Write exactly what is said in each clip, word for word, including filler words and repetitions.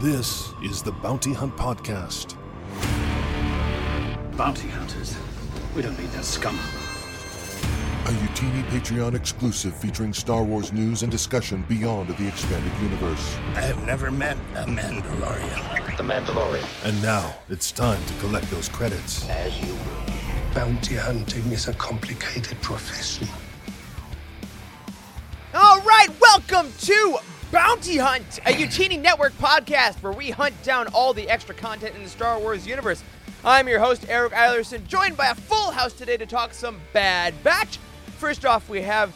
This is the Bounty Hunt Podcast. Bounty Hunters? We don't need that scum. A Utini Patreon exclusive featuring Star Wars news and discussion beyond the expanded universe. I have never met a Mandalorian. The Mandalorian. And now, it's time to collect those credits. As you will. Bounty hunting is a complicated profession. All right, welcome to Bounty Hunt, a Utini Network podcast where we hunt down all the extra content in the Star Wars universe. I'm your host, Eric Eilerson, joined by a full house today to talk some Bad Batch. First off, we have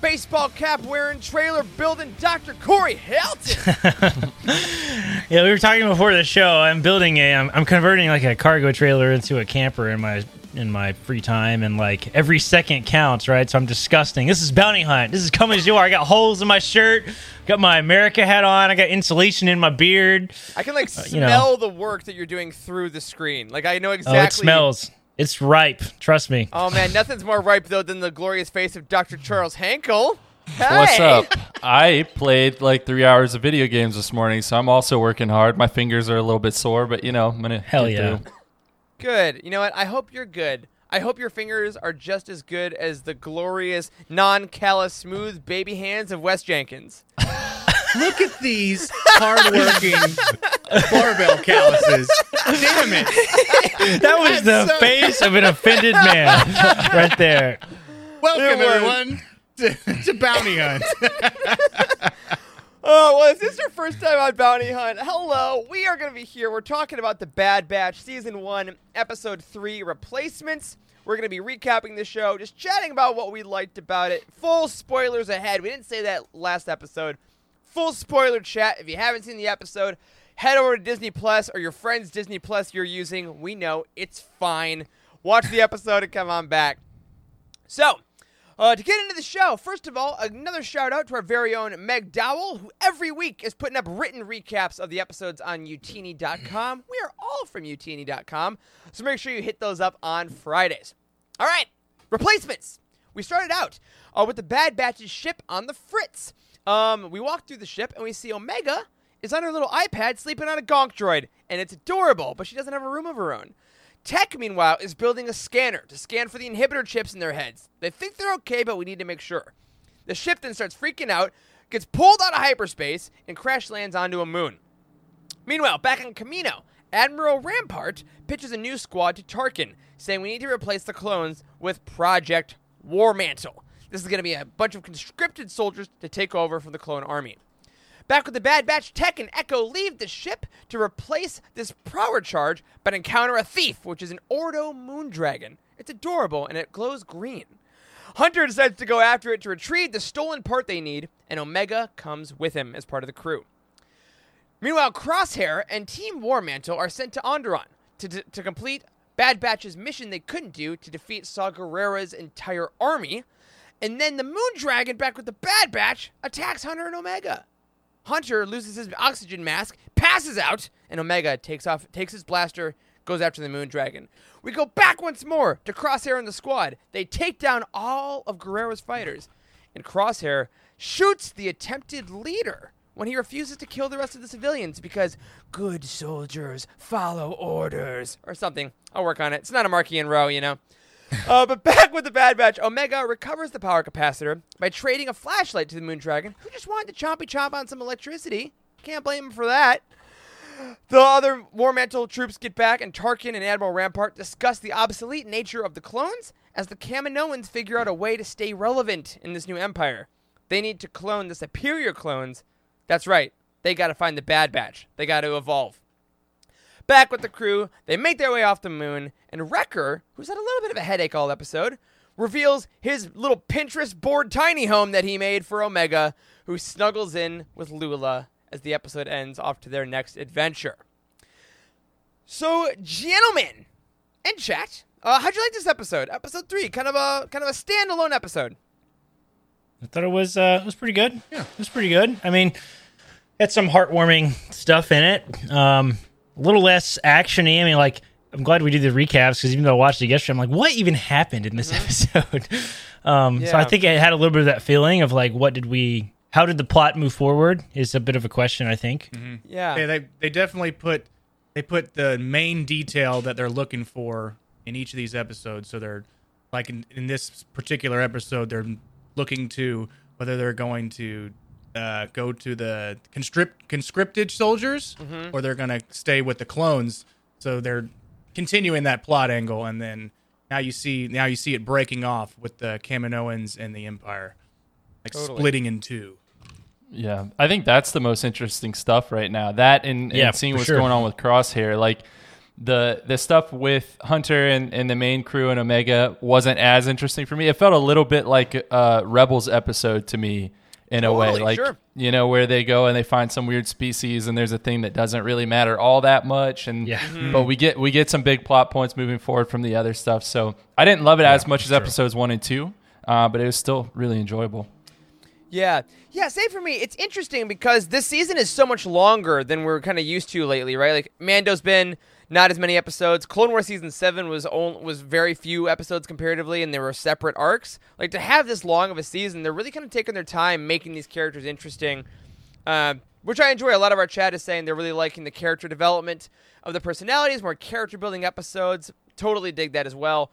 baseball cap wearing, trailer building Doctor Corey Hilton. Yeah, we were talking before the show. I'm building a, I'm, I'm converting like a cargo trailer into a camper in my in my free time, and like every second counts, right? So I'm disgusting. This is Bounty Hunt. This is come as you are. I got holes in my shirt, got my America hat on, I got insulation in my beard. I can like uh, smell you know. the work that you're doing through the screen. Like I know exactly. Oh, it smells. It's ripe. Trust me. Oh man, nothing's more ripe though than the glorious face of Doctor Charles Hankel. Hey. What's up? I played like three hours of video games this morning, so I'm also working hard. My fingers are a little bit sore, but you know, I'm gonna hell get yeah. through. Good. You know what? I hope you're good. I hope your fingers are just as good as the glorious, non-callous, smooth baby hands of Wes Jenkins. Look at these hard-working barbell calluses. Damn it. That was That's the so- face of an offended man right there. Welcome, everyone, to, to Bounty Hunt. Oh, well, is this your first time on Bounty Hunt? Hello, we are going to be here. We're talking about the Bad Batch Season one, Episode three, Replacements. We're going to be recapping the show, just chatting about what we liked about it. Full spoilers ahead. We didn't say that last episode. Full spoiler chat. If you haven't seen the episode, head over to Disney Plus or your friend's Disney Plus you're using. We know, it's fine. Watch the episode and come on back. So... Uh, to get into the show, first of all, another shout-out to our very own Meg Dowell, who every week is putting up written recaps of the episodes on Utini dot com. We are all from Utini dot com, so make sure you hit those up on Fridays. All right, replacements. We started out uh, with the Bad Batch's ship on the fritz. Um, we walk through the ship, and we see Omega is on her little iPad sleeping on a gonk droid, and it's adorable, but she doesn't have a room of her own. Tech, meanwhile, is building a scanner to scan for the inhibitor chips in their heads. They think they're okay, but we need to make sure. The ship then starts freaking out, gets pulled out of hyperspace, and crash lands onto a moon. Meanwhile, back on Kamino, Admiral Rampart pitches a new squad to Tarkin, saying we need to replace the clones with Project War Mantle. This is going to be a bunch of conscripted soldiers to take over from the clone army. Back with the Bad Batch, Tech and Echo leave the ship to replace this power charge, but encounter a thief, which is an Ordo Moondragon. It's adorable, and it glows green. Hunter decides to go after it to retrieve the stolen part they need, and Omega comes with him as part of the crew. Meanwhile, Crosshair and Team War Mantle are sent to Onderon to, d- to complete Bad Batch's mission they couldn't do to defeat Saw Gerrera's entire army, and then the Moondragon, back with the Bad Batch, attacks Hunter and Omega. Hunter loses his oxygen mask, passes out, and Omega takes off, takes his blaster, goes after the Moondragon. We go back once more to Crosshair and the squad. They take down all of Guerrero's fighters, and Crosshair shoots the attempted leader when he refuses to kill the rest of the civilians because good soldiers follow orders or something. I'll work on it. It's not a Markian row, you know. Uh, but back with the Bad Batch, Omega recovers the power capacitor by trading a flashlight to the Moondragon, who just wanted to chompy chomp on some electricity. Can't blame him for that. The other War Mantle troops get back, and Tarkin and Admiral Rampart discuss the obsolete nature of the clones as the Kaminoans figure out a way to stay relevant in this new empire. They need to clone the superior clones. That's right. They got to find the Bad Batch. They got to evolve. Back with the crew, they make their way off the moon, and Wrecker, who's had a little bit of a headache all episode, reveals his little Pinterest board tiny home that he made for Omega, who snuggles in with Lula as the episode ends off to their next adventure. So, gentlemen, and chat, uh, how'd you like this episode? Episode three, kind of a kind of a standalone episode. I thought it was uh, it was pretty good. Yeah, it was pretty good. I mean, had some heartwarming stuff in it. Um, A little less action-y. I mean, like, I'm glad we did the recaps because even though I watched it yesterday, I'm like, what even happened in this mm-hmm. episode? um, yeah. So I think it had a little bit of that feeling of, like, what did we how did the plot move forward is a bit of a question, I think. Mm-hmm. Yeah. They, they they definitely put they put the main detail that they're looking for in each of these episodes. So they're like in, in this particular episode, they're looking to whether they're going to uh, go to the conscript conscripted soldiers mm-hmm. or they're going to stay with the clones. So they're continuing that plot angle, and then now you see now you see it breaking off with the Kaminoans and the Empire, like totally. Splitting in two. Yeah, I think that's the most interesting stuff right now. That and, yeah, and seeing what's sure. going on with Crosshair, like the the stuff with Hunter and, and the main crew and Omega wasn't as interesting for me. It felt a little bit like a Rebels episode to me in totally, a way, like sure. you know where they go and they find some weird species and there's a thing that doesn't really matter all that much. And yeah. mm-hmm. but we get we get some big plot points moving forward from the other stuff. So I didn't love it yeah, as much as sure. episodes one and two, uh, but it was still really enjoyable. Yeah. Yeah, same for me. It's interesting because this season is so much longer than we're kind of used to lately, right? Like, Mando's been not as many episodes. Clone Wars Season seven was only, was very few episodes comparatively, and they were separate arcs. Like, to have this long of a season, they're really kind of taking their time making these characters interesting, uh, which I enjoy. A lot of our chat is saying they're really liking the character development of the personalities, more character-building episodes. Totally dig that as well.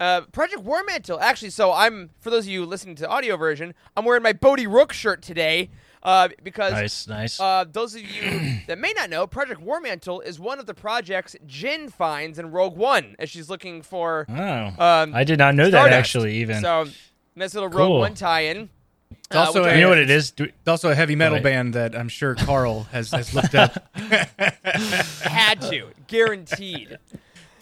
Uh, Project War Mantle, actually, so I'm, for those of you listening to the audio version, I'm wearing my Bodhi Rook shirt today, uh, because nice, nice. Uh, those of you that may not know, Project War Mantle is one of the projects Jyn finds in Rogue One, as she's looking for oh, um, I did not know Stardust. That, actually, even. So, nice little cool. Rogue One tie-in. It's uh, also a, you know what it is? We, it's also a heavy metal right. band that I'm sure Carl has, has looked up. Had to. Guaranteed.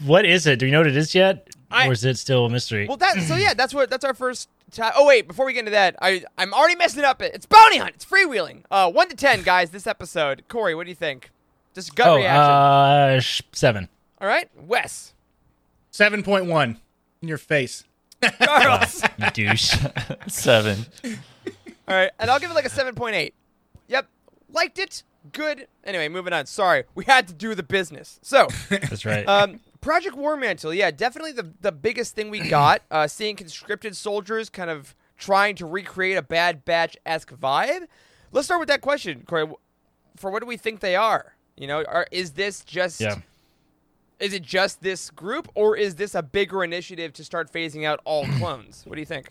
What is it? Do we know what it is yet? I, or is it still a mystery? Well, that so yeah, that's what that's our first time. Oh wait, before we get into that, I I'm already messing it up. It's Bounty Hunt. It's freewheeling. Uh, one to ten, guys. This episode, Corey, what do you think? Just gut oh, reaction. Uh, sh- seven. All right, Wes. Seven point one in your face. Carlos. Oh, douche. Seven. All right, and I'll give it like a seven point eight. Yep, liked it. Good. Anyway, moving on. Sorry, we had to do the business. So that's right. Um. Project War Mantle, yeah, definitely the, the biggest thing we got, uh, seeing conscripted soldiers kind of trying to recreate a Bad Batch-esque vibe. Let's start with that question, Corey. For what do we think they are? You know, are, is this just yeah. is it just this group, or is this a bigger initiative to start phasing out all clones? What do you think?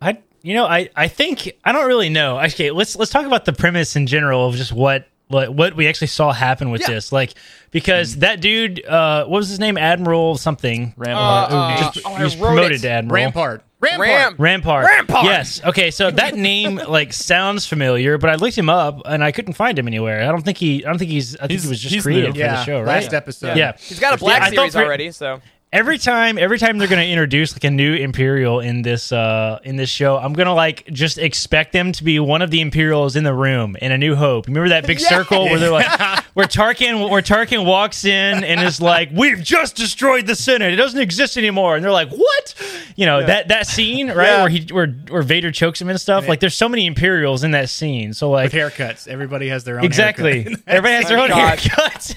I you know, I, I think I don't really know. Okay, let's let's talk about the premise in general of just what What, what we actually saw happen with yeah. this, like, because that dude, uh, what was his name? Admiral something. Rampart. Uh, uh, just, oh, he was promoted it. to Admiral. Rampart. Rampart. Ramp. Rampart. Rampart. Yes. Okay, so that name, like, sounds familiar, but I looked him up, and I couldn't find him anywhere. I don't think he, I don't think he's, I think he's, he was just created yeah. for the show, right? Last episode. Yeah. yeah. He's got a Black yeah, series for, already, so. Every time, every time they're going to introduce like a new Imperial in this uh, in this show, I'm going to like just expect them to be one of the Imperials in the room in A New Hope. Remember that big yeah. circle where they're like, where Tarkin, where Tarkin walks in and is like, "We've just destroyed the Senate; it doesn't exist anymore." And they're like, "What?" You know yeah. that that scene, right? Yeah. Where he where where Vader chokes him and stuff. Yeah. Like, there's so many Imperials in that scene. So like, with haircuts, everybody has their own exactly. haircut. Everybody has their own God. haircuts.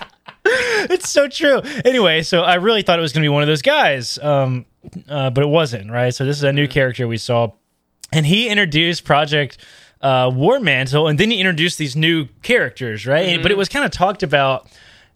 It's so true. Anyway, so I really thought it was going to be one of those guys, um, uh, but it wasn't, right? So this is a new character we saw, and he introduced Project uh, War Mantle, and then he introduced these new characters, right? Mm-hmm. And, but it was kind of talked about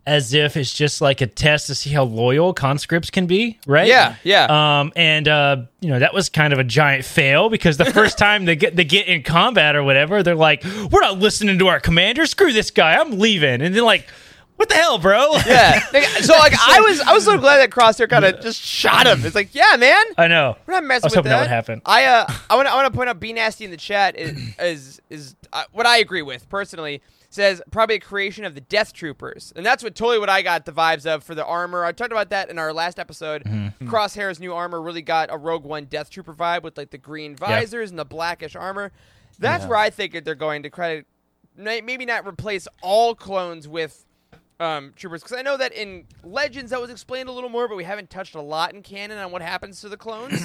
as if it's just like a test to see how loyal conscripts can be, right? Yeah, yeah. Um, and uh, you know, that was kind of a giant fail, because the first time they get they get in combat or whatever, they're like, "We're not listening to our commander. Screw this guy. I'm leaving." And then like. What the hell, bro? Yeah. So like, I was, I was so glad that Crosshair kind of just shot him. It's like, yeah, man. I know. We're not messing with that. I was hoping that would happen. I, uh, I want to, I want to point out B Nasty in the chat is, is, is uh, what I agree with personally. Says probably a creation of the Death Troopers, and that's what totally what I got the vibes of for the armor. I talked about that in our last episode. Mm-hmm. Crosshair's new armor really got a Rogue One Death Trooper vibe with like the green visors yeah. and the blackish armor. That's yeah. where I think they're going to credit. Maybe not replace all clones with. Um, troopers, because I know that in Legends that was explained a little more, but we haven't touched a lot in canon on what happens to the clones,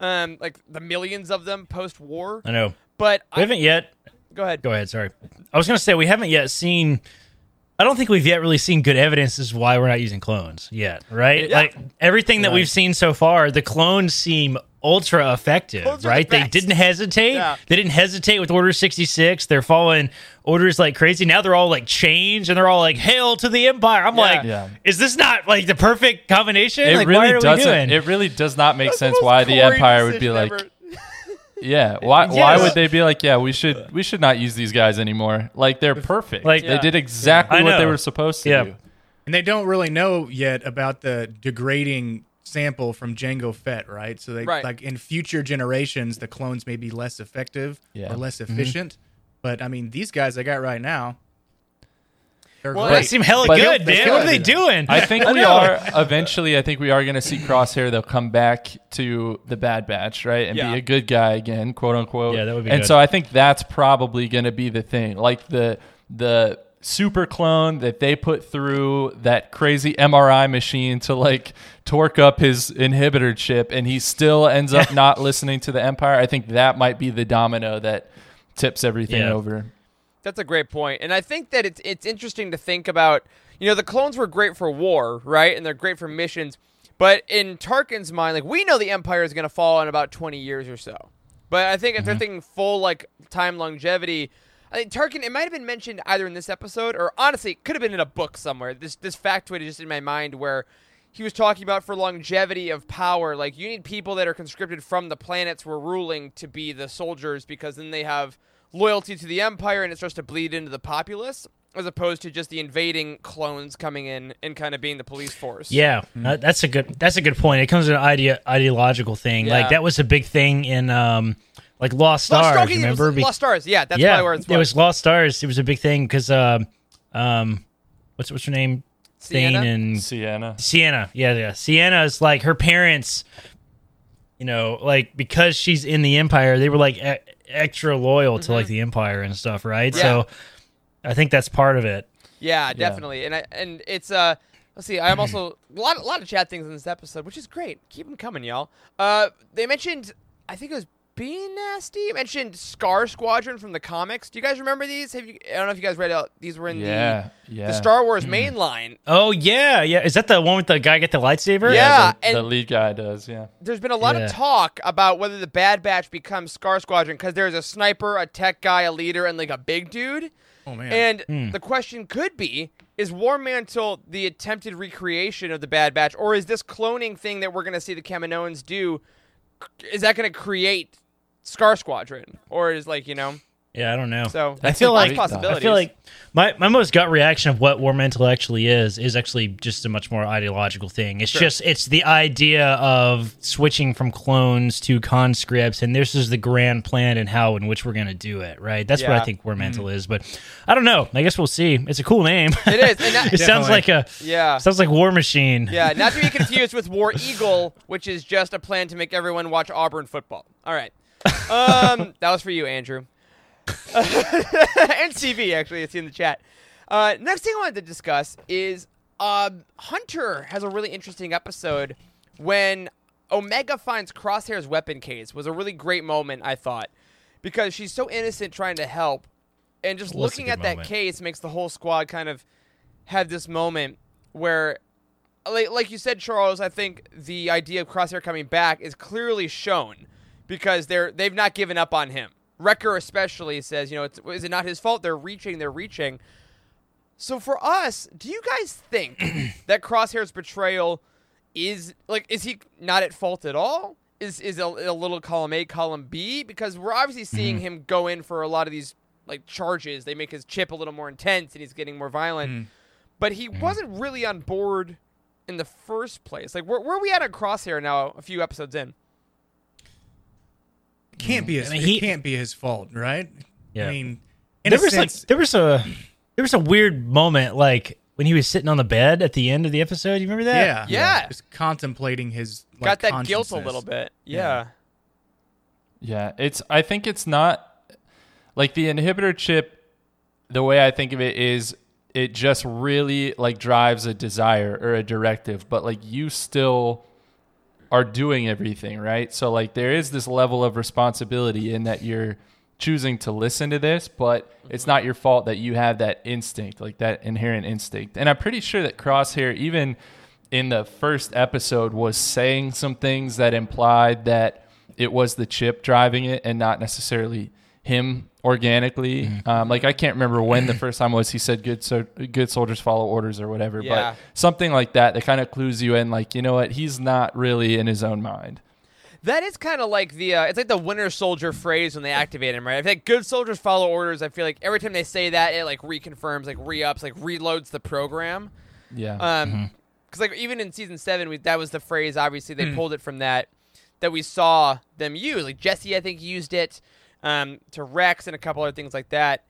um, like the millions of them post-war. I know, but we I, haven't yet. Go ahead. Go ahead. Sorry, I was going to say we haven't yet seen. I don't think we've yet really seen good evidence as why we're not using clones yet, right? Yeah. Like everything that right. we've seen so far, the clones seem ultra effective, Those right? The they didn't hesitate. Yeah. They didn't hesitate with Order sixty-six. They're following orders like crazy. Now they're all like change and they're all like hail to the Empire. I'm yeah. like, yeah. is this not like the perfect combination? It like, really why are doesn't. We doing? It really does not make That's sense the why the Empire would be like. Ever. Yeah, why yes. why would they be like, yeah, we should we should not use these guys anymore. Like, they're perfect. Like, yeah. They did exactly yeah. what they were supposed to yeah. do. And they don't really know yet about the degrading sample from Jango Fett, right? So they right. like in future generations, the clones may be less effective yeah. or less efficient. Mm-hmm. But, I mean, these guys I got right now, they're well, great. They seem hella but good, man. What are they doing? I think we are, eventually, I think we are going to see Crosshair, though, come back to the Bad Batch, right? And yeah. be a good guy again, quote unquote. Yeah, that would be and good. And so I think that's probably going to be the thing. Like the the super clone that they put through that crazy M R I machine to like torque up his inhibitor chip, and he still ends up not listening to the Empire. I think that might be the domino that tips everything yeah. over. That's a great point. And I think that it's it's interesting to think about, you know, the clones were great for war, right? And they're great for missions. But in Tarkin's mind, like, we know the Empire is going to fall in about twenty years or so. But I think if mm-hmm. they're thinking full, like, time longevity, I think Tarkin, it might have been mentioned either in this episode or, honestly, it could have been in a book somewhere. This this factoid is just in my mind where he was talking about for longevity of power. Like, you need people that are conscripted from the planets we're ruling to be the soldiers, because then they have loyalty to the Empire, and it starts to bleed into the populace, as opposed to just the invading clones coming in and kind of being the police force. Yeah, mm-hmm. that's a good that's a good point. It comes to an idea, ideological thing. Yeah. Like, that was a big thing in um, like Lost Stars. Lost, remember? Was, Be- Lost Stars. Yeah, that's yeah, probably where it's from. It was Lost Stars. It was a big thing because um, um, what's what's her name? Sienna. And Sienna. Sienna. Yeah, yeah. Sienna is like her parents. You know, like, because she's in the Empire, they were like e- extra loyal mm-hmm. to like the Empire and stuff, right? Yeah. So I think that's part of it. Yeah, definitely. Yeah. And I and it's uh let's see, I'm also a lot a lot of chat things in this episode, which is great. Keep them coming, y'all. Uh, they mentioned, I think it was Being Nasty, mentioned Scar Squadron from the comics. Do you guys remember these? Have you? I don't know if you guys read out. These were in yeah, the, yeah. the Star Wars mainline. Oh, yeah, yeah. Is that the one with the guy get the lightsaber? Yeah. yeah the, the lead guy does, yeah. There's been a lot yeah. of talk about whether the Bad Batch becomes Scar Squadron, because there's a sniper, a tech guy, a leader, and like a big dude. Oh, man. And mm. the question could be, is War Mantle the attempted recreation of the Bad Batch, or is this cloning thing that we're going to see the Kaminoans do, is that going to create Scar Squadron, or is like, you know, yeah, I don't know. So I feel like I feel like my, my most gut reaction of what War Mantle actually is is actually just a much more ideological thing. It's sure. just it's the idea of switching from clones to conscripts, and this is the grand plan and how in which we're going to do it. Right? That's yeah. what I think War Mantle mm-hmm. is, but I don't know. I guess we'll see. It's a cool name. It is. And that, it sounds like a yeah. sounds like War Machine. Yeah. Not to be confused with War Eagle, which is just a plan to make everyone watch Auburn football. All right. um, that was for you, Andrew, and C V. Actually, it's in the chat. Uh, next thing I wanted to discuss is uh, Hunter has a really interesting episode when Omega finds Crosshair's weapon case. Was a really great moment, I thought, because she's so innocent trying to help, and just well, looking at moment. that case makes the whole squad kind of have this moment where, like, like you said, Charles, I think the idea of Crosshair coming back is clearly shown. Because they're they've not given up on him. Wrecker especially says, you know, it's, is it not his fault? They're reaching, they're reaching. So for us, do you guys think that Crosshair's betrayal is like is he not at fault at all? Is is a, a little column A, column B? Because we're obviously seeing mm-hmm. him go in for a lot of these like charges. They make his chip a little more intense, and he's getting more violent. Mm. But he mm. wasn't really on board in the first place. Like where where are we at on Crosshair now? A few episodes in. Can't be his. I mean, he, it can't be his fault, right? Yeah. I mean, there was sense, like there was a there was a weird moment like when he was sitting on the bed at the end of the episode. You remember that? Yeah, yeah. Just contemplating his like, got that guilt a little bit. Yeah. yeah, yeah. It's I think it's not like the inhibitor chip. The way I think of it is, it just really like drives a desire or a directive, but like you still are doing everything, right? So like there is this level of responsibility in that you're choosing to listen to this, but it's not your fault that you have that instinct, like that inherent instinct. And I'm pretty sure that Crosshair, even in the first episode, was saying some things that implied that it was the chip driving it and not necessarily him organically. Mm. Um, like, I can't remember when the first time was he said good so good soldiers follow orders or whatever, yeah. but something like that that kind of clues you in, like, you know what, he's not really in his own mind. That is kind of like the uh, it's like the Winter Soldier phrase when they activate him, right? I feel like good soldiers follow orders. I feel like every time they say that, it like reconfirms, like re-ups, like reloads the program. Yeah. Um, mm-hmm. Because like even in season seven, we, that was the phrase. Obviously, they mm. pulled it from that that we saw them use. Like Jesse, I think, used it um, to Rex and a couple other things like that.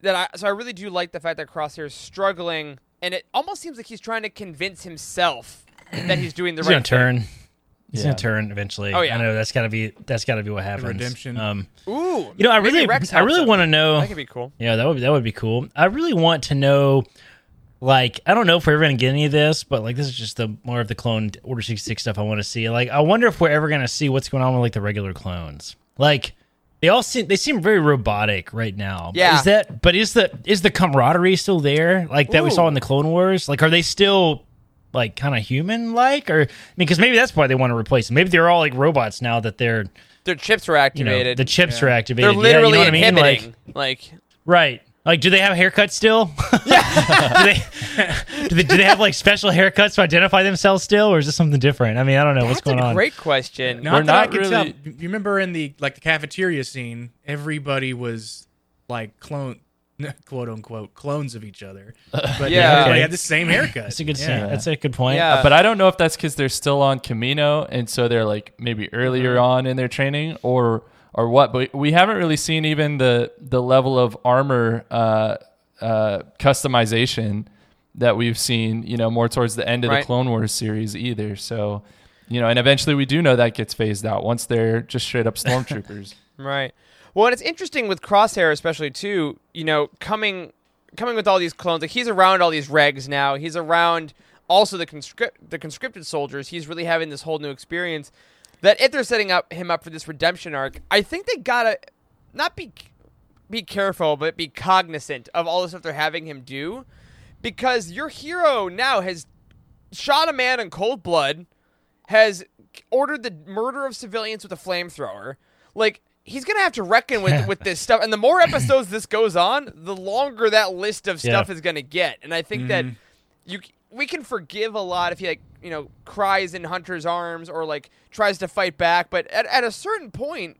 That I so I really do like the fact that Crosshair is struggling, and it almost seems like he's trying to convince himself that he's doing the he's right gonna turn. thing. It's yeah. gonna turn eventually. Oh yeah, I know that's gotta be that's gotta be what happens. Redemption. Um, Ooh, you know, I really, I really want to know. That could be cool. Yeah, that would that would be cool. I really want to know. Like, I don't know if we're ever gonna get any of this, but like, this is just the more of the clone Order sixty-six stuff I want to see. Like, I wonder if we're ever gonna see what's going on with like the regular clones. Like, they all seem they seem very robotic right now. Yeah. Is that? But is the is the camaraderie still there? Like that Ooh. we saw in the Clone Wars. Like, are they still? Like kind of human-like, or I mean, because maybe that's why they want to replace them. Maybe they're all like robots now that they're their chips were activated. You know, the chips yeah. are activated. They're literally yeah, you know what inhibiting. I mean? like, like, right? Like, do they have haircuts still? Yeah. do, they, do they do they have like special haircuts to identify themselves still, or is this something different? I mean, I don't know that's what's going on. That's a great question. Not we're that not I can really... tell. You remember in the like the cafeteria scene, everybody was like clone. "Quote unquote clones of each other," but yeah, okay. they had the same haircut. That's a good yeah. That's a good point. Yeah. Uh, but I don't know if that's because they're still on Kamino, and so they're like maybe earlier on in their training, or or what. But we haven't really seen even the the level of armor uh, uh, customization that we've seen, you know, more towards the end of right. the Clone Wars series either. So, you know, and eventually we do know that gets phased out once they're just straight up stormtroopers, right? Well, and it's interesting with Crosshair, especially too. You know, coming, coming with all these clones. Like he's around all these regs now. He's around also the conscript, the conscripted soldiers. He's really having this whole new experience. That if they're setting up him up for this redemption arc, I think they gotta not be be careful, but be cognizant of all the stuff they're having him do, because your hero now has shot a man in cold blood, has ordered the murder of civilians with a flamethrower, like. He's going to have to reckon with, with this stuff. And the more episodes this goes on, the longer that list of stuff yeah. is going to get. And I think mm-hmm. that you we can forgive a lot if he, like, you know, cries in Hunter's arms or, like, tries to fight back. But at, at a certain point,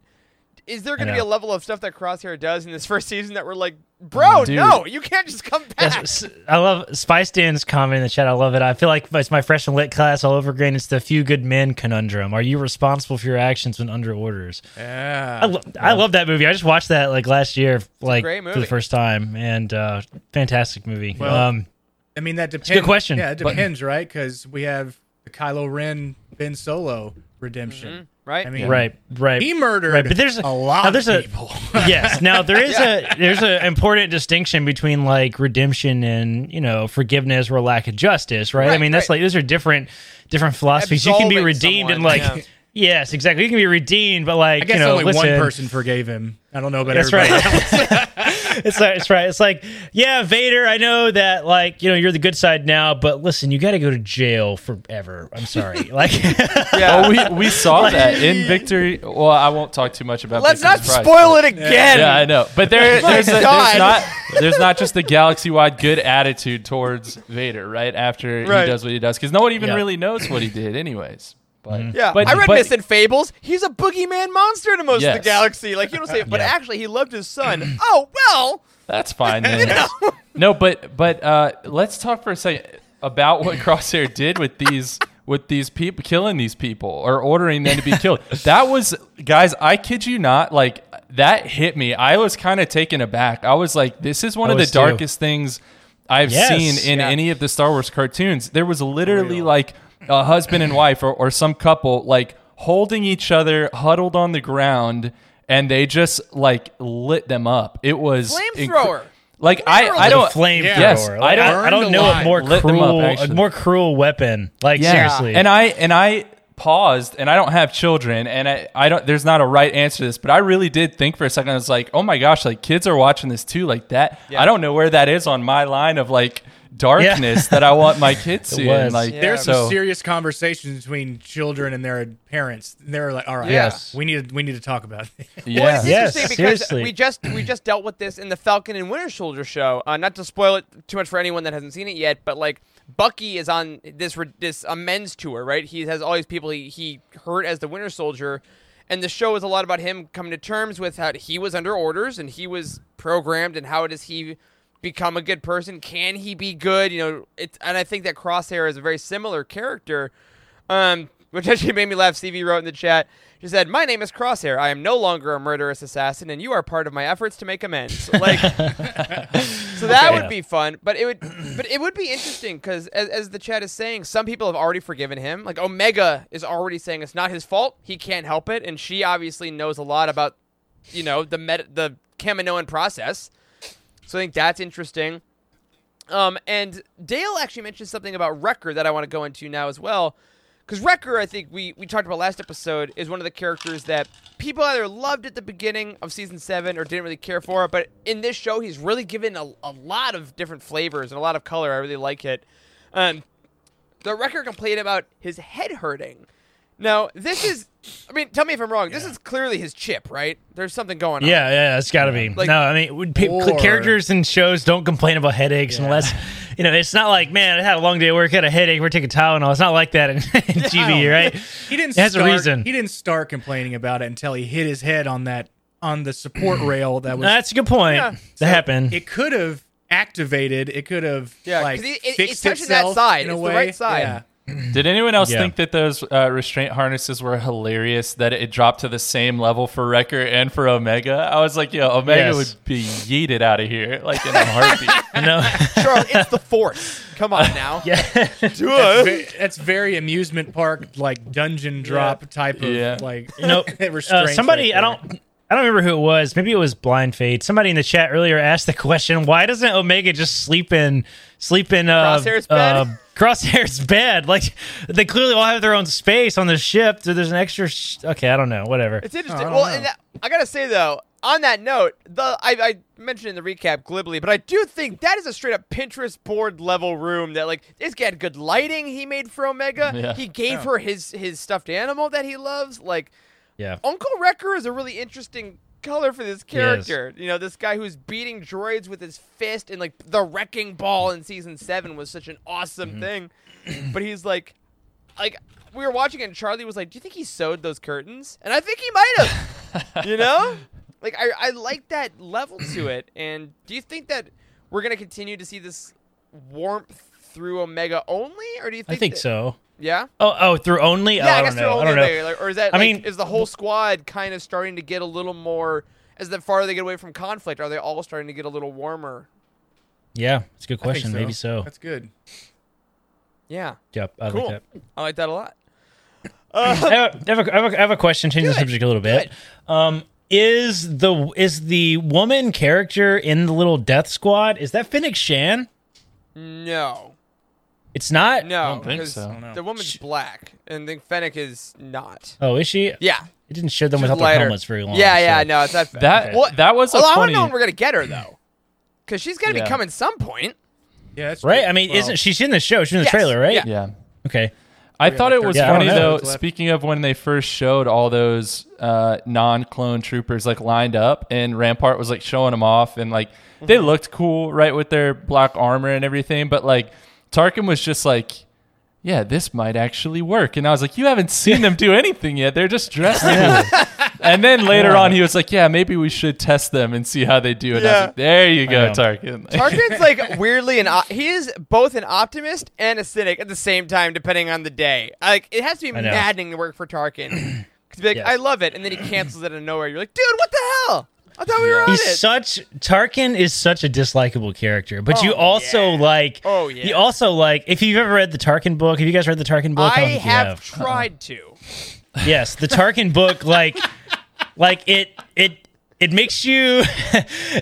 is there going to be a level of stuff that Crosshair does in this first season that we're like, bro, Dude. no, you can't just come back. Yes, I love Spice Dan's comment in the chat. I love it. I feel like it's my fresh and lit class all over again. It's the few good men conundrum. Are you responsible for your actions when under orders? Yeah. I, lo- yeah. I love that movie. I just watched that like last year, like for the first time, and uh, fantastic movie. Well, um, I mean, that depends. Good question. Yeah, it depends, but, right? Because we have the Kylo Ren Ben Solo redemption. Mm-hmm. Right, I mean, right, right. He murdered right. But there's a, a lot now there's of people. A, yes. Now there is yeah. a there's an important distinction between like redemption and, you know, forgiveness or lack of justice, right? right I mean, that's right. like those are different different philosophies. Absolving you can be redeemed someone, and like yeah. yes, exactly. You can be redeemed, but like I guess you know, only listen, one person forgave him. I don't know about that's everybody right. else. it's like, it's right. It's like, yeah, Vader, I know that, like, you know, you're the good side now, but listen, you got to go to jail forever. I'm sorry. Like, yeah. well, we, we saw like, that in Victory. Well, I won't talk too much about Let's Victory's not spoil prize, it again. Yeah, I know. But there, there's, a, there's not there's not just a galaxy-wide good attitude towards Vader, right, after right. he does what he does, because no one even yeah. really knows what he did anyways. But, mm-hmm. Yeah, but, I read but, Myths and Fables. He's a boogeyman monster to most yes. of the galaxy. Like you don't say, but yeah. actually, he loved his son. Oh well, that's fine. Then. you know? No, but but uh, let's talk for a second about what Crosshair did with these with these people, killing these people or ordering them to be killed. That was, guys, I kid you not, like that hit me. I was kind of taken aback. I was like, this is one I of the darkest too. things I've yes, seen in yeah. any of the Star Wars cartoons. There was literally Real. like. a husband and wife or, or some couple like holding each other huddled on the ground, and they just like lit them up. It was flamethrower. Inc- like I, I don't flame yeah. yes, like, I don't I don't know a more lit cruel up, a more cruel weapon. Like yeah. seriously. And I and I paused, and I don't have children, and I, I don't there's not a right answer to this, but I really did think for a second. I was like, oh my gosh, like kids are watching this too, like that. Yeah. I don't know where that is on my line of like darkness yeah. that I want my kids to. And like, yeah. There's so, some serious conversations between children and their parents. They're like, all right, yes. we need we need to talk about it. Yeah. Well, it's yes, interesting because seriously. we just we just dealt with this in the Falcon and Winter Soldier show. Uh, not to spoil it too much for anyone that hasn't seen it yet, but like Bucky is on this this amends tour, right? He has all these people he, he hurt as the Winter Soldier. And the show is a lot about him coming to terms with how he was under orders and he was programmed, and how does he become a good person? Can he be good? You know, it's, and I think that Crosshair is a very similar character, um, which actually made me laugh. Stevie wrote in the chat, she said, "My name is Crosshair. I am no longer a murderous assassin, and you are part of my efforts to make amends." Like, so that okay, would yeah. be fun, but it would, but it would be interesting because, as, as the chat is saying, some people have already forgiven him. Like Omega is already saying it's not his fault; he can't help it, and she obviously knows a lot about, you know, the med- the Kaminoan process. So I think that's interesting. Um, and Dale actually mentioned something about Wrecker that I want to go into now as well. Because Wrecker, I think we, we talked about last episode, is one of the characters that people either loved at the beginning of Season seven or didn't really care for. But in this show, he's really given a, a lot of different flavors and a lot of color. I really like it. Um, the Wrecker complained about his head hurting. Now, this is... I mean, tell me if I'm wrong. Yeah. This is clearly his chip, right? There's something going on. Yeah, yeah, it's got to be. Like, no, I mean, pe- or... characters in shows don't complain about headaches yeah. unless, you know, it's not like, man, I had a long day at work, I had a headache, we're taking Tylenol. It's not like that in, in G B, right? He didn't. It has start, a reason. He didn't start complaining about it until he hit his head on that on the support rail. That was. That's a good point. Yeah. That so happened. It could have activated. It could have yeah, like it, it, fixed it's itself that side. In a it's way. The right side. Yeah. Did anyone else yeah. think that those uh, restraint harnesses were hilarious, that it dropped to the same level for Wrecker and for Omega? I was like, yo, Omega yes. would be yeeted out of here, like in a heartbeat. No. Charles, it's the Force. Come on now. Yeah. Do it. That's, that's very amusement park, like dungeon drop yeah. type of yeah. like nope. restraint. Uh, somebody, right I don't... I don't remember who it was. Maybe it was Blind Fade. Somebody in the chat earlier asked the question, why doesn't Omega just sleep in sleep in uh, Crosshair's bed? Uh, Crosshair's bed. Like, they clearly all have their own space on the ship. So there's an extra... Sh- okay, I don't know. Whatever. It's interesting. Oh, well, and that, I got to say, though, on that note, the I, I mentioned in the recap glibly, but I do think that is a straight-up Pinterest board level room that, like, this guy had good lighting he made for Omega. Yeah. He gave yeah. her his, his stuffed animal that he loves. Like... Yeah, Uncle Wrecker is a really interesting color for this character. You know, this guy who's beating droids with his fist, and like the wrecking ball in season seven was such an awesome mm-hmm. thing. But he's like, like we were watching it, and Charlie was like, "Do you think he sewed those curtains?" And I think he might have. You know, like I, I like that level to it. And do you think that we're gonna continue to see this warmth through Omega only, or do you think? I think that- so. Yeah. Oh, oh, through only. Yeah, oh, I, I guess through only. I don't know. Like, or is that? I like, mean, is the whole squad kind of starting to get a little more? As the farther they get away from conflict, are they all starting to get a little warmer? Yeah, it's a good question. So. Maybe so. That's good. Yeah. Yep. I cool. like that. I like that a lot. Uh, I, have a, I, have a, I have a question. Change the subject a little bit. Um, is the is the woman character in the little death squad? Is that Fennec Shand? No. It's not? No, I don't think so. The woman's she, black, and then Fennec is not. Oh, is she? Yeah. It didn't show them without their helmets very long. Yeah, so. yeah, no, it's not Fennec. That, okay. well, that was a well, funny... I want to know when we're going to get her, though, because she's going to yeah. be coming some point. Yeah, that's right? True. I mean, well, isn't she's in the show. She's in the yes. trailer, right? Yeah. yeah. Okay. I thought it was yeah, funny, though, speaking of when they first showed all those uh, non-clone troopers, like, lined up, and Rampart was, like, showing them off, and, like, mm-hmm. they looked cool, right, with their black armor and everything, but, like... Tarkin was just like, yeah, this might actually work. And I was like, you haven't seen them do anything yet. They're just dressed. Yeah. And then later yeah. on, he was like, yeah, maybe we should test them and see how they do. And yeah. I was like, there you go, Tarkin. Tarkin's like weirdly an op- he is both an optimist and a cynic at the same time, depending on the day. Like it has to be maddening to work for Tarkin. Cause be like, yes. I love it. And then he cancels it out of nowhere. You're like, dude, what the hell? I thought we were on He's it. such Tarkin is such a dislikable character, but oh, you also yeah. like. Oh yeah. You also like. If you've ever read the Tarkin book, have you guys read the Tarkin book? I, I have, have tried to. Yes, the Tarkin book, like, like it, it, it makes you,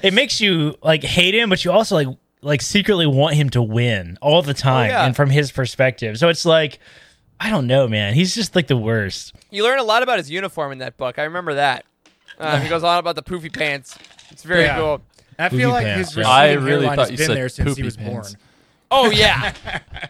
it makes you like hate him, but you also like, like secretly want him to win all the time, oh, yeah. and from his perspective. So it's like, I don't know, man. He's just like the worst. You learn a lot about his uniform in that book. I remember that. Uh, he goes on about the poofy pants. It's very yeah. cool. I feel poofy like pants. his receding I really hairline thought has been there since he was pants. born. Oh, yeah.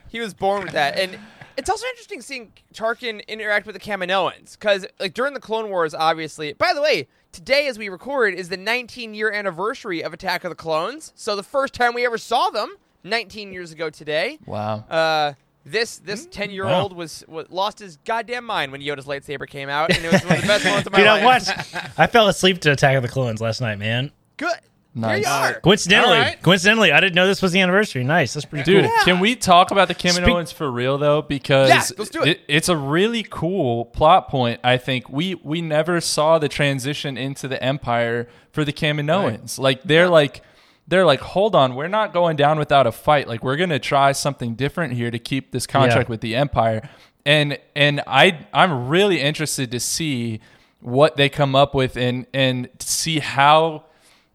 He was born with that. And it's also interesting seeing Tarkin interact with the Kaminoans, because like during the Clone Wars, obviously... By the way, today as we record is the nineteen-year anniversary of Attack of the Clones, so the first time we ever saw them, nineteen years ago today. Wow. Uh... This this ten-year-old wow. was, was lost his goddamn mind when Yoda's lightsaber came out, and it was one of the best moments of my you life. You know what? I fell asleep to Attack of the Clones last night, man. Good. Nice. There you are. Coincidentally, right. coincidentally, I didn't know this was the anniversary. Nice. That's pretty Dude, cool. Yeah. Can we talk about the Kaminoans Spe- for real, though? Because yeah, let's do it. It, it's a really cool plot point, I think. We we never saw the transition into the Empire for the Kaminoans. Right. Like, they're yeah. like... They're like, hold on, we're not going down without a fight. Like, we're gonna try something different here to keep this contract yeah. with the Empire. And and I I'm really interested to see what they come up with and and see how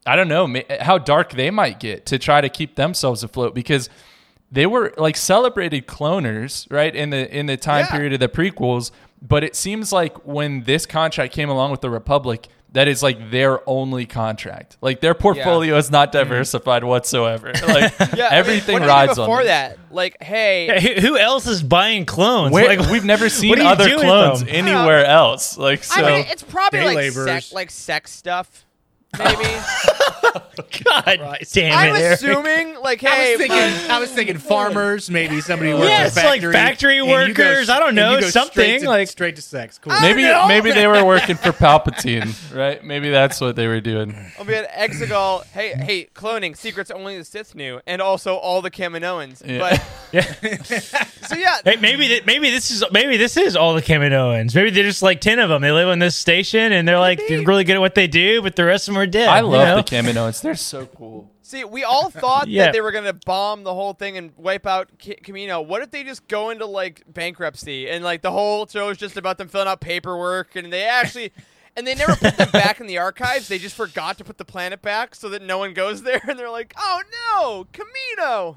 I don't know how dark they might get to try to keep themselves afloat, because they were like celebrated cloners, right, in the in the time yeah. period of the prequels. But it seems like when this contract came along with the Republic, that is like their only contract. Like their portfolio yeah. is not diversified mm-hmm. whatsoever. Like yeah, everything I mean, rides on. Before that, like, hey, yeah, who else is buying clones? Where, like, we've never seen other clones anywhere yeah. else. Like, so I mean, it's probably like sex, like sex stuff. Maybe. God right. damn it, I'm assuming, Eric. Like, hey, I was thinking, I was thinking farmers, maybe somebody who works yeah, in a factory. Yeah, like factory workers, go, I don't know, something. Straight to, like, straight to sex. Cool. Maybe maybe they were working for Palpatine, right? Maybe that's what they were doing. I'll be at Exegol. Hey, hey, cloning, secrets only the Sith knew, and also all the Kaminoans. Yeah. But, yeah. So, yeah. Hey, maybe, th- maybe, this is, maybe this is all the Kaminoans. Maybe they're just like ten of them. They live on this station, and they're like they're really good at what they do, but the rest of them are dead. I love you know? the Kaminoans. They're so cool. See, we all thought yeah. that they were going to bomb the whole thing and wipe out Kamino. What if they just go into, like, bankruptcy, and, like, the whole show is just about them filling out paperwork, and they actually... And they never put them back in the archives. They just forgot to put the planet back so that no one goes there, and they're like, oh, no, Kamino.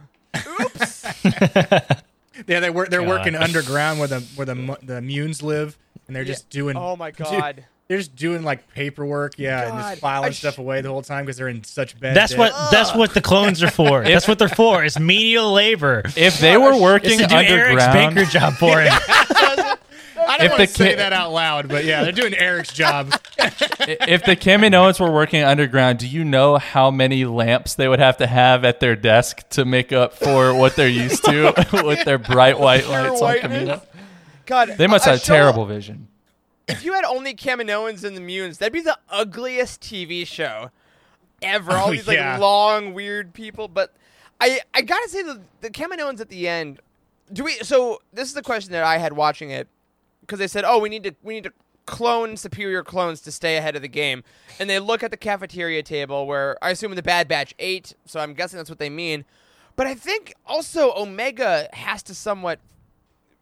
Oops. Yeah, they were, they're God. working underground where the where the, the Munes live, and they're yeah. just doing... Oh, my God. Dude, they're just doing like paperwork, yeah, God, and just filing sh- stuff away the whole time because they're in such bad. That's debt. what Ugh. that's what the clones are for. That's what they're for. It's menial labor. If they were working it's to do underground, Eric's banker job for him. I don't want to say Ka- that out loud, but yeah, they're doing Eric's job. If the Kaminoans were working underground, do you know how many lamps they would have to have at their desk to make up for what they're used to with their bright white lights on Kamino? God, they must uh, have terrible up. vision. If you had only Kaminoans and the Munes, that'd be the ugliest T V show ever. All oh, these yeah. like long, weird people. But I, I gotta say the the Kaminoans at the end. Do we? So this is the question that I had watching it, because they said, "Oh, we need to we need to clone superior clones to stay ahead of the game." And they look at the cafeteria table where I assume the Bad Batch ate. So I'm guessing that's what they mean. But I think also Omega has to somewhat.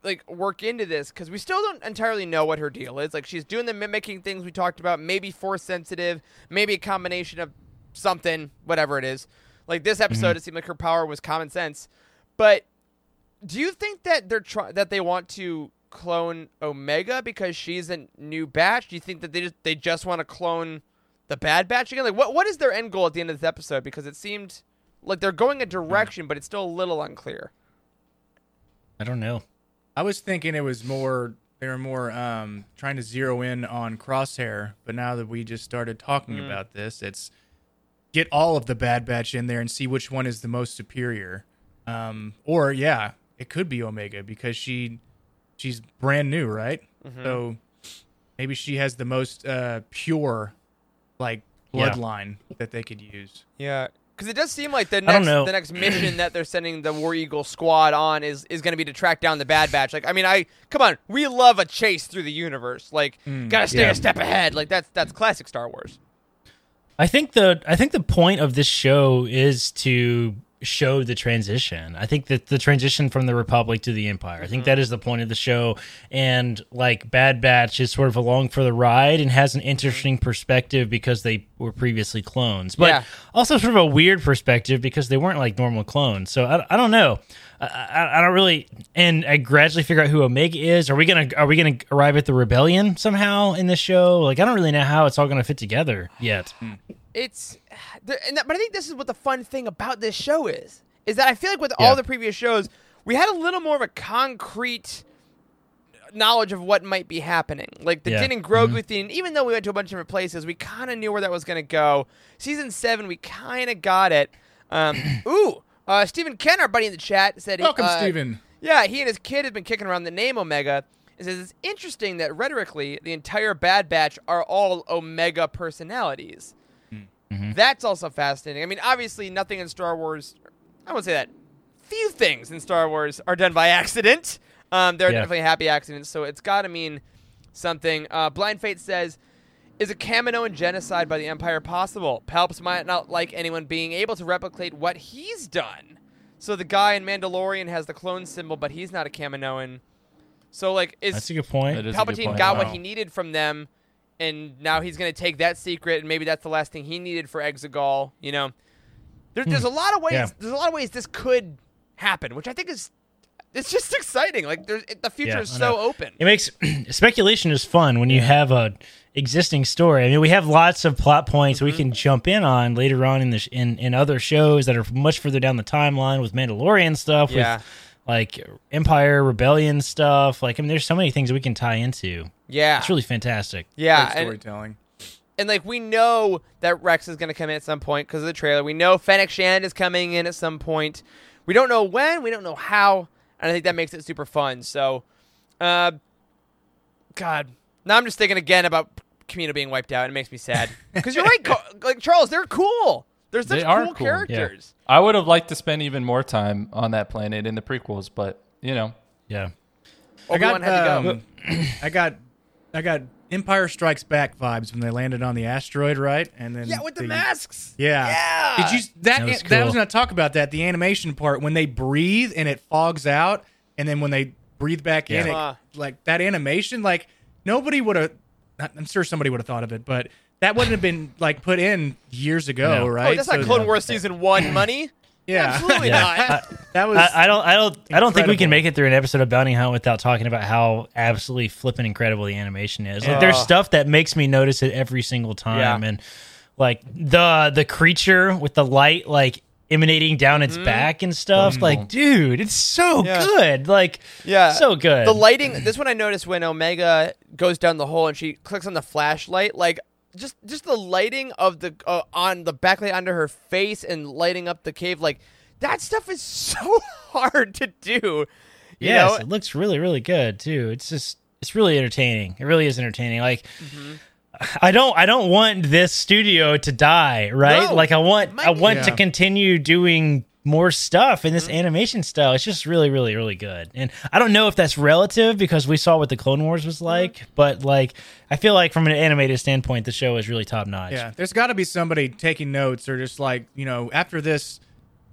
like work into this, because we still don't entirely know what her deal is. Like, she's doing the mimicking things we talked about, maybe force sensitive, maybe a combination of something, whatever it is. Like, this episode, mm-hmm. it seemed like her power was common sense. But do you think that they're try- that they want to clone Omega because she's a new batch? Do you think that they just they just want to clone the Bad Batch again? Like, what what is their end goal at the end of this episode? Because it seemed like they're going a direction, mm-hmm. but it's still a little unclear. I don't know. I was thinking it was more, they were more um, trying to zero in on Crosshair, but now that we just started talking mm. about this, it's get all of the Bad Batch in there and see which one is the most superior. Um, or, yeah, it could be Omega, because she she's brand new, right? Mm-hmm. So maybe she has the most uh, pure, like, bloodline yeah. that they could use. Yeah. Because it does seem like the next the next mission that they're sending the War Eagle squad on is, is going to be to track down the Bad Batch. Like, I mean, I come on, we love a chase through the universe. Like, mm, gotta stay yeah. a step ahead. Like, that's that's classic Star Wars. I think the I think the point of this show is to show the transition. I think that the transition from the Republic to the Empire. I think mm-hmm. that is the point of the show. And like Bad Batch is sort of along for the ride and has an interesting perspective because they were previously clones, but yeah. also sort of a weird perspective because they weren't like normal clones. So I, I don't know. I, I, I don't really. And I gradually figure out who Omega is. Are we gonna Are we gonna arrive at the rebellion somehow in this show? Like, I don't really know how it's all gonna fit together yet. It's, and that, but I think this is what the fun thing about this show is. is that I feel like with yeah. all the previous shows, we had a little more of a concrete knowledge of what might be happening. Like the yeah. Din and Grogu mm-hmm. thing, even though we went to a bunch of different places, we kind of knew where that was going to go. Season seven, we kind of got it. Um, ooh, uh, Stephen Ken, our buddy in the chat, said... Welcome, uh, Stephen. Yeah, he and his kid have been kicking around the name Omega. It says, it's interesting that rhetorically, the entire Bad Batch are all Omega personalities. Mm-hmm. That's also fascinating. I mean, obviously, nothing in Star Wars... I won't say that. Few things in Star Wars are done by accident. Um, they're yeah. definitely happy accidents, so it's got to mean something. Uh, Blind Fate says, is a Kaminoan genocide by the Empire possible? Palps might not like anyone being able to replicate what he's done. So the guy in Mandalorian has the clone symbol, but he's not a Kaminoan. So, like, is, That's a good point. Palpatine good point. got wow. what he needed from them, and now he's going to take that secret, and maybe that's the last thing he needed for Exegol. You know, there, hmm. there's a lot of ways. Yeah. There's a lot of ways this could happen, which I think is it's just exciting. Like, there's it, the future yeah, is so open. It makes speculation is fun when you have a existing story. I mean, we have lots of plot points mm-hmm. we can jump in on later on in the sh- in in other shows that are much further down the timeline with Mandalorian stuff. Yeah. With, like Empire Rebellion stuff. Like, I mean, there's so many things that we can tie into. Yeah. It's really fantastic. Yeah. Great storytelling. And, and like, we know that Rex is going to come in at some point because of the trailer. We know Fennec Shand is coming in at some point. We don't know when, we don't know how. And I think that makes it super fun. So, uh, God. Now I'm just thinking again about Kamino being wiped out. It makes me sad. Because you're right. Like, Charles, they're cool. They're such they cool, cool characters. Yeah. I would have liked to spend even more time on that planet in the prequels, but you know, yeah. Obi-Wan I got, had to go. um, I got, I got Empire Strikes Back vibes when they landed on the asteroid, right? And then yeah, with the, the masks. Yeah. yeah. Did you that? That was, cool. that was not talk about that. The animation part when they breathe and it fogs out, and then when they breathe back yeah. in, uh, it, like that animation, like nobody would have. I'm sure somebody would have thought of it, but. That wouldn't have been like put in years ago, no. right? Oh, that's not so, Clone yeah. Wars season one money. Yeah, absolutely yeah. not. I, that was. I, I don't. I don't. Incredible. I don't think we can make it through an episode of Bounty Hunt without talking about how absolutely flippin' incredible the animation is. Like, uh, there's stuff that makes me notice it every single time, yeah. and like the the creature with the light like emanating down its mm. back and stuff. Mm. Like, dude, it's so yeah. good. Like, yeah, so good. The lighting. This one I noticed when Omega goes down the hole and she clicks on the flashlight, like. Just, just the lighting of the uh, on the backlight under her face and lighting up the cave, like that stuff is so hard to do. Yes, you know? It looks really, really good too. It's just, it's really entertaining. It really is entertaining. Like, mm-hmm. I don't, I don't want this studio to die, right? No, like, I want, I want yeah. to continue doing more stuff in this mm-hmm. animation style. It's just really, really, really good. And I don't know if that's relative because we saw what the Clone Wars was like, mm-hmm. but like I feel like from an animated standpoint, the show is really top notch. Yeah, there's got to be somebody taking notes or just like, you know, after this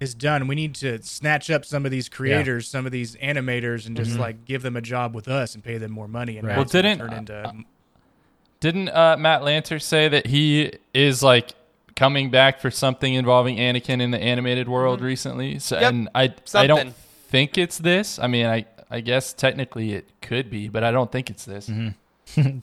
is done, we need to snatch up some of these creators, yeah. some of these animators, and just mm-hmm. like give them a job with us and pay them more money. And right. well, didn't turn into uh, uh, didn't uh, Matt Lanter say that he is like. coming back for something involving Anakin in the animated world mm-hmm. recently. So, yep. And I something. I don't think it's this. I mean, I, I guess technically it could be, but I don't think it's this. Mm-hmm.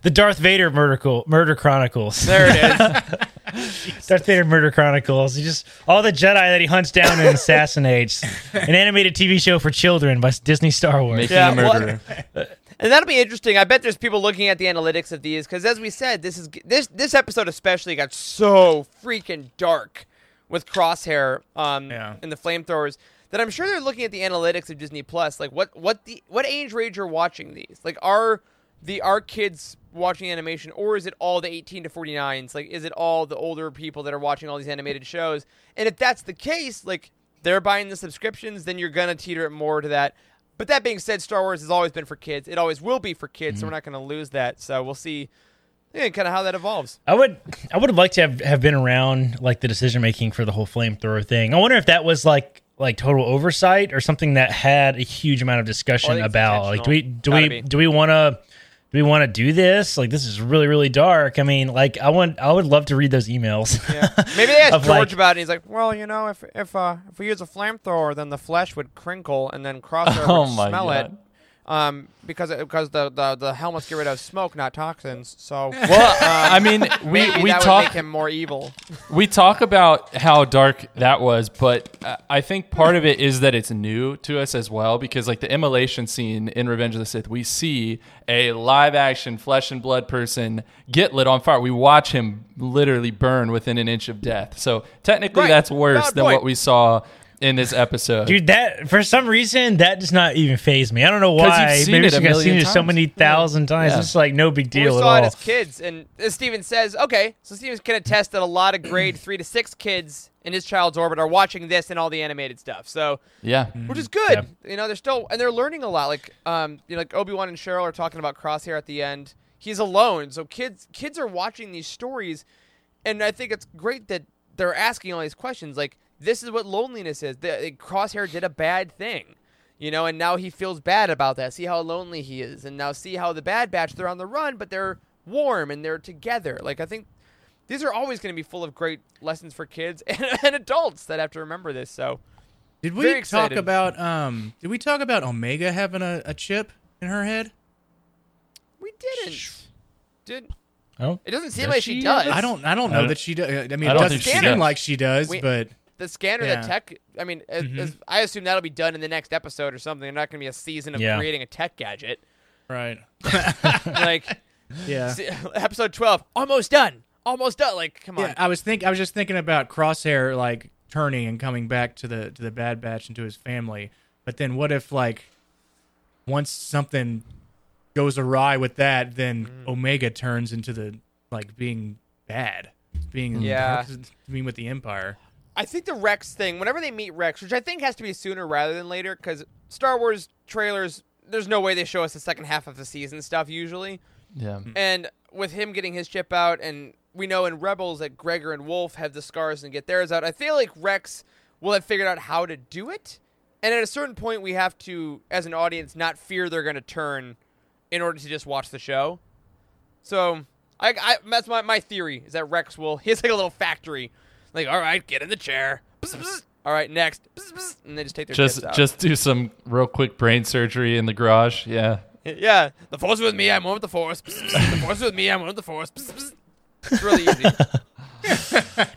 The Darth Vader Murder, murder Chronicles. There it is. Darth Vader Murder Chronicles. He just all the Jedi that he hunts down and assassinates. An animated T V show for children by Disney Star Wars. Making yeah, a murderer. What? And that'll be interesting. I bet there's people looking at the analytics of these because, as we said, this is this this episode especially got so freaking dark with Crosshair um, yeah. and the flamethrowers that I'm sure they're looking at the analytics of Disney Plus. Like, what what the what age range are watching these? Like, are the our kids watching animation, or is it all the eighteen to forty-nines? Like, is it all the older people that are watching all these animated shows? And if that's the case, like they're buying the subscriptions, then you're gonna teeter it more to that. But that being said, Star Wars has always been for kids. It always will be for kids, mm-hmm. so we're not going to lose that. So we'll see yeah, kind of how that evolves. I would I would have liked to have, have been around like the decision-making for the whole flamethrower thing. I wonder if that was like like total oversight or something that had a huge amount of discussion well, about like do we do Gotta we be. do we want to do we want to do this? Like, this is really, really dark. I mean, like I want I would love to read those emails. Yeah. Maybe they asked George like, about it and he's like, well, you know, if if uh, if we use a flamethrower, then the flesh would crinkle and then Crosshair oh would smell God. it. Um, because because the, the, the helmets get rid of smoke, not toxins. So well, um, I mean, we we that talk would make him more evil. We talk about how dark that was, but I think part of it is that it's new to us as well. Because like the immolation scene in Revenge of the Sith, we see a live action flesh and blood person get lit on fire. We watch him literally burn within an inch of death. So technically, right. that's worse Bad than point. What we saw. In this episode, dude, that for some reason that does not even faze me. I don't know why. You've seen Maybe it because I've seen times. It so many thousand yeah. times. Yeah. It's like no big deal well, we at all. We saw it as kids, and as Steven says, okay, so Steven can attest that a lot of grade three to six kids in his child's orbit are watching this and all the animated stuff. So yeah, which is good. Yeah. You know, they're still and they're learning a lot. Like um, you know, like Obi-Wan and Cheryl are talking about Crosshair at the end. He's alone, so kids kids are watching these stories, and I think it's great that they're asking all these questions, like. This is what loneliness is. The, Crosshair did a bad thing, you know, and now he feels bad about that. See how lonely he is. And now see how the Bad Batch, they're on the run, but they're warm and they're together. Like, I think these are always going to be full of great lessons for kids and, and adults that have to remember this. So, did we talk about, um, did we talk about Omega having a, a chip in her head? We didn't. Did oh, It doesn't seem does like she, she does. I don't, I don't know I don't, that she does. I mean, I it doesn't seem like she does, we, but. The scanner, yeah. the tech, I mean, mm-hmm. as, as I assume that'll be done in the next episode or something. There's not going to be a season of yeah. creating a tech gadget. Right. like, yeah. See, episode twelve, almost done. Almost done. Like, come on. Yeah, I was think I was just thinking about Crosshair, like, turning and coming back to the to the Bad Batch and to his family. But then what if, like, once something goes awry with that, then mm. Omega turns into the, like, being bad. Being, yeah. being with the Empire. I think the Rex thing, whenever they meet Rex, which I think has to be sooner rather than later, because Star Wars trailers, there's no way they show us the second half of the season stuff usually. Yeah. And with him getting his chip out, and we know in Rebels that Gregor and Wolf have the scars and get theirs out, I feel like Rex will have figured out how to do it. And at a certain point, we have to, as an audience, not fear they're going to turn in order to just watch the show. So I, I, that's my, my theory, is that Rex will, he has like a little factory. Like, all right, get in the chair. Bzz, bzz. All right, next. Bzz, bzz. And they just take their just, chips out. Just do some real quick brain surgery in the garage. Yeah. Yeah. The force with me, I'm one with the force. Bzz, bzz. The force with me, I'm one with the force. Bzz, bzz. It's really easy.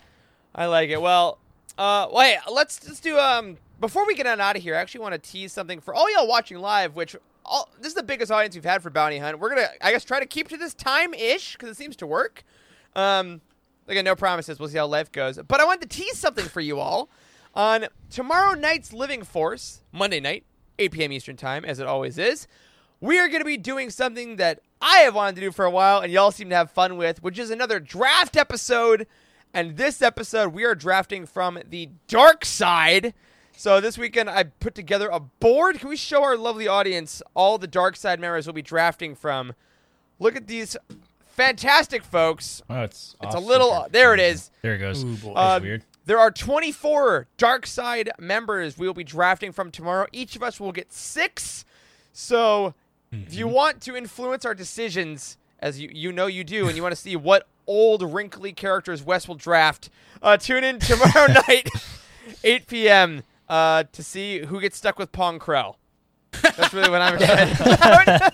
I like it. Well, uh, well, hey, let's, let's do, um, before we get on out of here, I actually want to tease something for all y'all watching live, which all, this is the biggest audience we've had for Bounty Hunt. We're going to, I guess, try to keep to this time-ish because it seems to work. Um, Again, no promises. We'll see how life goes. But I wanted to tease something for you all. On tomorrow night's Living Force, Monday night, eight p.m. Eastern Time, as it always is, we are going to be doing something that I have wanted to do for a while and y'all seem to have fun with, which is another draft episode. And this episode, we are drafting from the dark side. So this weekend, I put together a board. Can we show our lovely audience all the dark side members we'll be drafting from? Look at these... Fantastic, folks. Oh, it's it's a little... Center. There it is. There it goes. Ooh, boy. Uh, weird. There are twenty-four Dark Side members we will be drafting from tomorrow. Each of us will get six. So mm-hmm. if you want to influence our decisions, as you, you know you do, and you want to see what old, wrinkly characters Wes will draft, uh, tune in tomorrow night, eight p.m., uh, to see who gets stuck with Pong Krell. That's really what I'm excited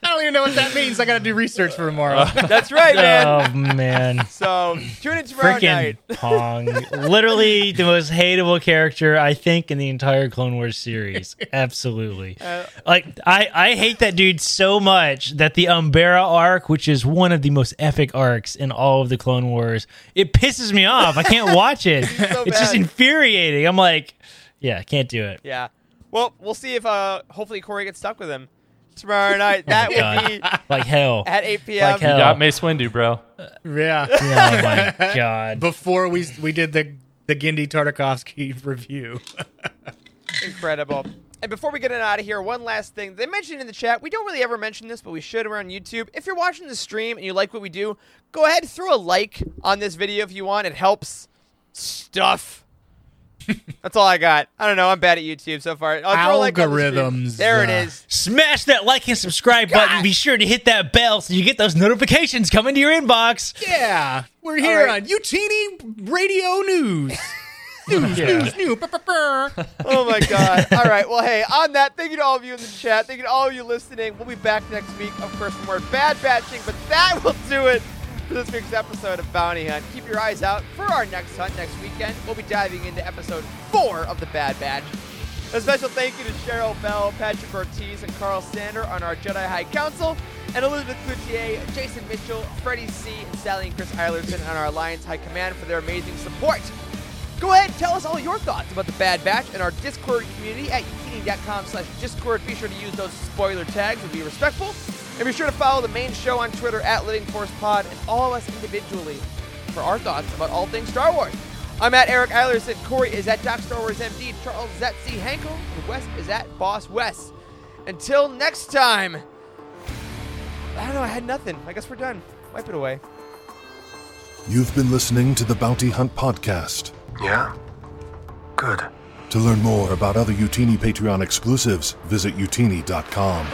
I don't even know what that means. I got to do research for tomorrow. That's right, man. Oh, man. So, tune in tomorrow Freaking night. Pong. Literally the most hateable character, I think, in the entire Clone Wars series. Absolutely. Uh, like, I, I hate that dude so much that the Umbara arc, which is one of the most epic arcs in all of the Clone Wars, it pisses me off. I can't watch it. It's, so it's just infuriating. I'm like, yeah, can't do it. Yeah. Well, we'll see if uh, hopefully Corey gets stuck with him. Tomorrow night. That oh would be like hell at eight p.m. Like hell. You got Mace Windu, bro. Uh, yeah. Oh my god. Before we we did the the Gindy Tartakovsky review. Incredible. And before we get it out of here, one last thing. They mentioned in the chat, we don't really ever mention this, but we should. We're on YouTube. If you're watching the stream and you like what we do, go ahead and throw a like on this video if you want. It helps stuff. That's all I got. I don't know. I'm bad at YouTube so far. I'll Algorithms. The there uh, it is. Smash that like and subscribe God. button. Be sure to hit that bell so you get those notifications coming to your inbox. Yeah. We're here right. on Utini Radio News. News, yeah. news, news. Oh, my God. All right. Well, hey, on that, thank you to all of you in the chat. Thank you to all of you listening. We'll be back next week, of course, for more Bad Batching. But that will do it for this week's episode of Bounty Hunt. Keep your eyes out for our next hunt next weekend. We'll be diving into episode four of the Bad Batch. A special thank you to Cheryl Bell, Patrick Ortiz, and Carl Sander on our Jedi High Council, and Elizabeth Coutier, Jason Mitchell, Freddie C., and Sally and Chris Eilerson on our Alliance High Command for their amazing support. Go ahead and tell us all your thoughts about the Bad Batch and our Discord community at utini.com slash Discord. Be sure to use those spoiler tags and be respectful. And be sure to follow the main show on Twitter at Living Force Pod and all of us individually for our thoughts about all things Star Wars. I'm at Eric Eilerson, Corey is at Doc Star Wars M D, Charles is at C. Hankel, and Wes is at Boss Wes. Until next time, I don't know, I had nothing. I guess we're done. Wipe it away. You've been listening to the Bounty Hunt Podcast. Yeah? Good. To learn more about other Utini Patreon exclusives, visit utini dot com.